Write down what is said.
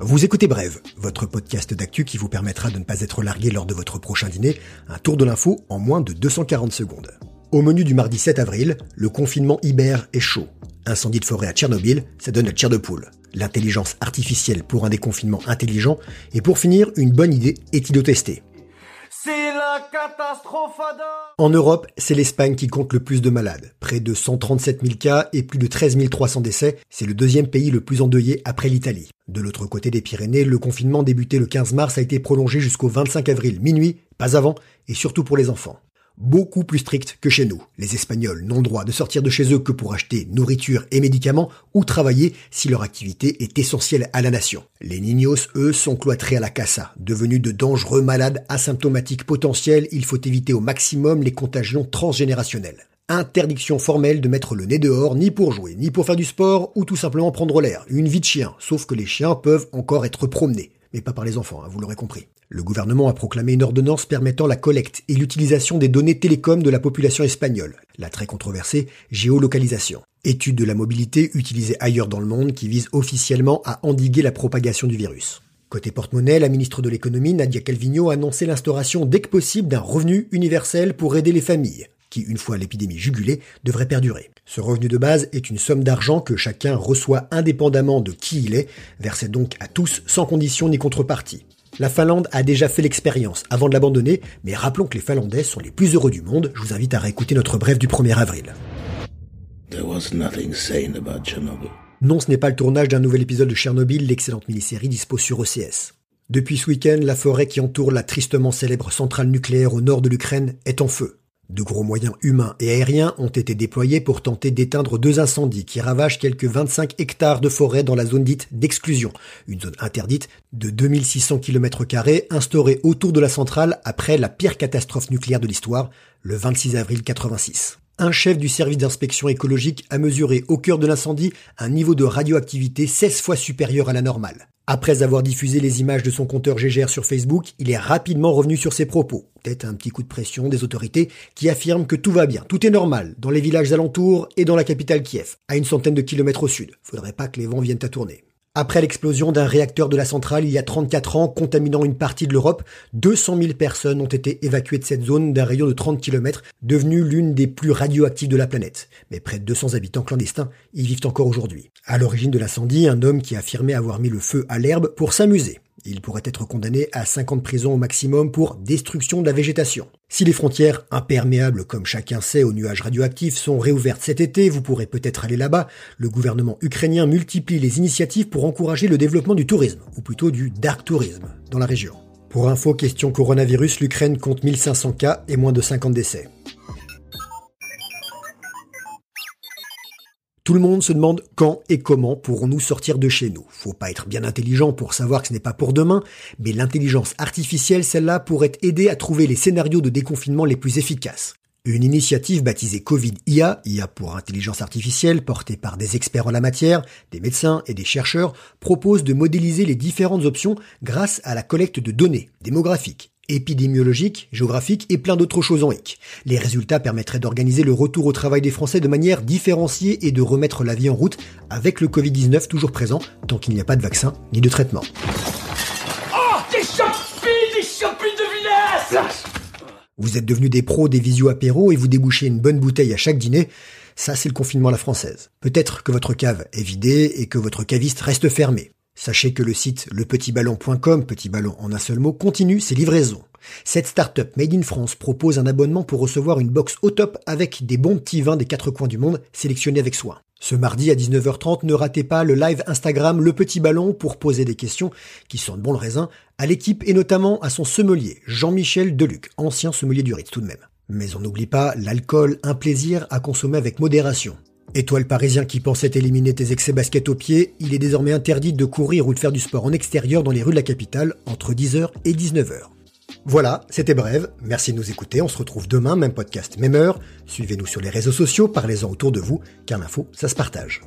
Vous écoutez Brève, votre podcast d'actu qui vous permettra de ne pas être largué lors de votre prochain dîner, un tour de l'info en moins de 240 secondes. Au menu du mardi 7 avril, le confinement hiberne et chaud. Incendie de forêt à Tchernobyl, ça donne le chair de poule. L'intelligence artificielle pour un déconfinement intelligent et pour finir, une bonne idée éthylotestée. C'est la catastrophe. En Europe, c'est l'Espagne qui compte le plus de malades. Près de 137 000 cas et plus de 13 300 décès, c'est le deuxième pays le plus endeuillé après l'Italie. De l'autre côté des Pyrénées, le confinement débuté le 15 mars a été prolongé jusqu'au 25 avril, minuit, pas avant, et surtout pour les enfants. Beaucoup plus strict que chez nous. Les Espagnols n'ont le droit de sortir de chez eux que pour acheter nourriture et médicaments ou travailler si leur activité est essentielle à la nation. Les niños, eux, sont cloîtrés à la casa. Devenus de dangereux malades asymptomatiques potentiels, il faut éviter au maximum les contagions transgénérationnelles. Interdiction formelle de mettre le nez dehors, ni pour jouer, ni pour faire du sport, ou tout simplement prendre l'air. Une vie de chien, sauf que les chiens peuvent encore être promenés. Mais pas par les enfants, hein, vous l'aurez compris. Le gouvernement a proclamé une ordonnance permettant la collecte et l'utilisation des données télécoms de la population espagnole, la très controversée géolocalisation. Étude de la mobilité utilisée ailleurs dans le monde qui vise officiellement à endiguer la propagation du virus. Côté porte-monnaie, la ministre de l'économie, Nadia Calvino, a annoncé l'instauration dès que possible d'un revenu universel pour aider les familles, qui, une fois l'épidémie jugulée, devrait perdurer. Ce revenu de base est une somme d'argent que chacun reçoit indépendamment de qui il est, versée donc à tous sans condition ni contrepartie. La Finlande a déjà fait l'expérience avant de l'abandonner, mais rappelons que les Finlandais sont les plus heureux du monde. Je vous invite à réécouter notre brève du 1er avril. There was nothing sane about Chernobyl. Non, ce n'est pas le tournage d'un nouvel épisode de Chernobyl, l'excellente mini-série dispo sur OCS. Depuis ce week-end, la forêt qui entoure la tristement célèbre centrale nucléaire au nord de l'Ukraine est en feu. De gros moyens humains et aériens ont été déployés pour tenter d'éteindre deux incendies qui ravagent quelques 25 hectares de forêt dans la zone dite d'exclusion, une zone interdite de 2600 km² instaurée autour de la centrale après la pire catastrophe nucléaire de l'histoire, le 26 avril 86. Un chef du service d'inspection écologique a mesuré au cœur de l'incendie un niveau de radioactivité 16 fois supérieur à la normale. Après avoir diffusé les images de son compteur GGR sur Facebook, il est rapidement revenu sur ses propos. Peut-être un petit coup de pression des autorités qui affirment que tout va bien, tout est normal, dans les villages alentours et dans la capitale Kiev, à une centaine de kilomètres au sud. Faudrait pas que les vents viennent à tourner. Après l'explosion d'un réacteur de la centrale il y a 34 ans, contaminant une partie de l'Europe, 200 000 personnes ont été évacuées de cette zone d'un rayon de 30 km, devenue l'une des plus radioactives de la planète. Mais près de 200 habitants clandestins y vivent encore aujourd'hui. À l'origine de l'incendie, un homme qui affirmait avoir mis le feu à l'herbe pour s'amuser. Il pourrait être condamné à 5 ans de prison au maximum pour destruction de la végétation. Si les frontières imperméables, comme chacun sait, aux nuages radioactifs sont réouvertes cet été, vous pourrez peut-être aller là-bas. Le gouvernement ukrainien multiplie les initiatives pour encourager le développement du tourisme, ou plutôt du dark tourisme, dans la région. Pour info, question coronavirus, l'Ukraine compte 1500 cas et moins de 50 décès. Tout le monde se demande quand et comment pourrons-nous sortir de chez nous. Faut pas être bien intelligent pour savoir que ce n'est pas pour demain, mais l'intelligence artificielle, celle-là, pourrait aider à trouver les scénarios de déconfinement les plus efficaces. Une initiative baptisée COVID-IA, IA pour intelligence artificielle, portée par des experts en la matière, des médecins et des chercheurs, propose de modéliser les différentes options grâce à la collecte de données démographiques, épidémiologique, géographique et plein d'autres choses en hic. Les résultats permettraient d'organiser le retour au travail des Français de manière différenciée et de remettre la vie en route avec le Covid-19 toujours présent tant qu'il n'y a pas de vaccin ni de traitement. Oh, des chopines de vinasse ! Vous êtes devenus des pros des visio-apéros et vous débouchez une bonne bouteille à chaque dîner. Ça, c'est le confinement à la française. Peut-être que votre cave est vidée et que votre caviste reste fermé. Sachez que le site lepetitballon.com, petit ballon en un seul mot, continue ses livraisons. Cette start-up made in France propose un abonnement pour recevoir une box au top avec des bons petits vins des quatre coins du monde sélectionnés avec soin. Ce mardi à 19h30, ne ratez pas le live Instagram Le Petit Ballon pour poser des questions qui sentent bon le raisin à l'équipe et notamment à son sommelier, Jean-Michel Deluc, ancien sommelier du Ritz tout de même. Mais on n'oublie pas l'alcool, un plaisir à consommer avec modération. Et toi le parisien qui pensait éliminer tes excès basket aux pieds, il est désormais interdit de courir ou de faire du sport en extérieur dans les rues de la capitale entre 10h et 19h. Voilà, c'était Brève, merci de nous écouter, on se retrouve demain, même podcast, même heure, suivez-nous sur les réseaux sociaux, parlez-en autour de vous, car l'info, ça se partage.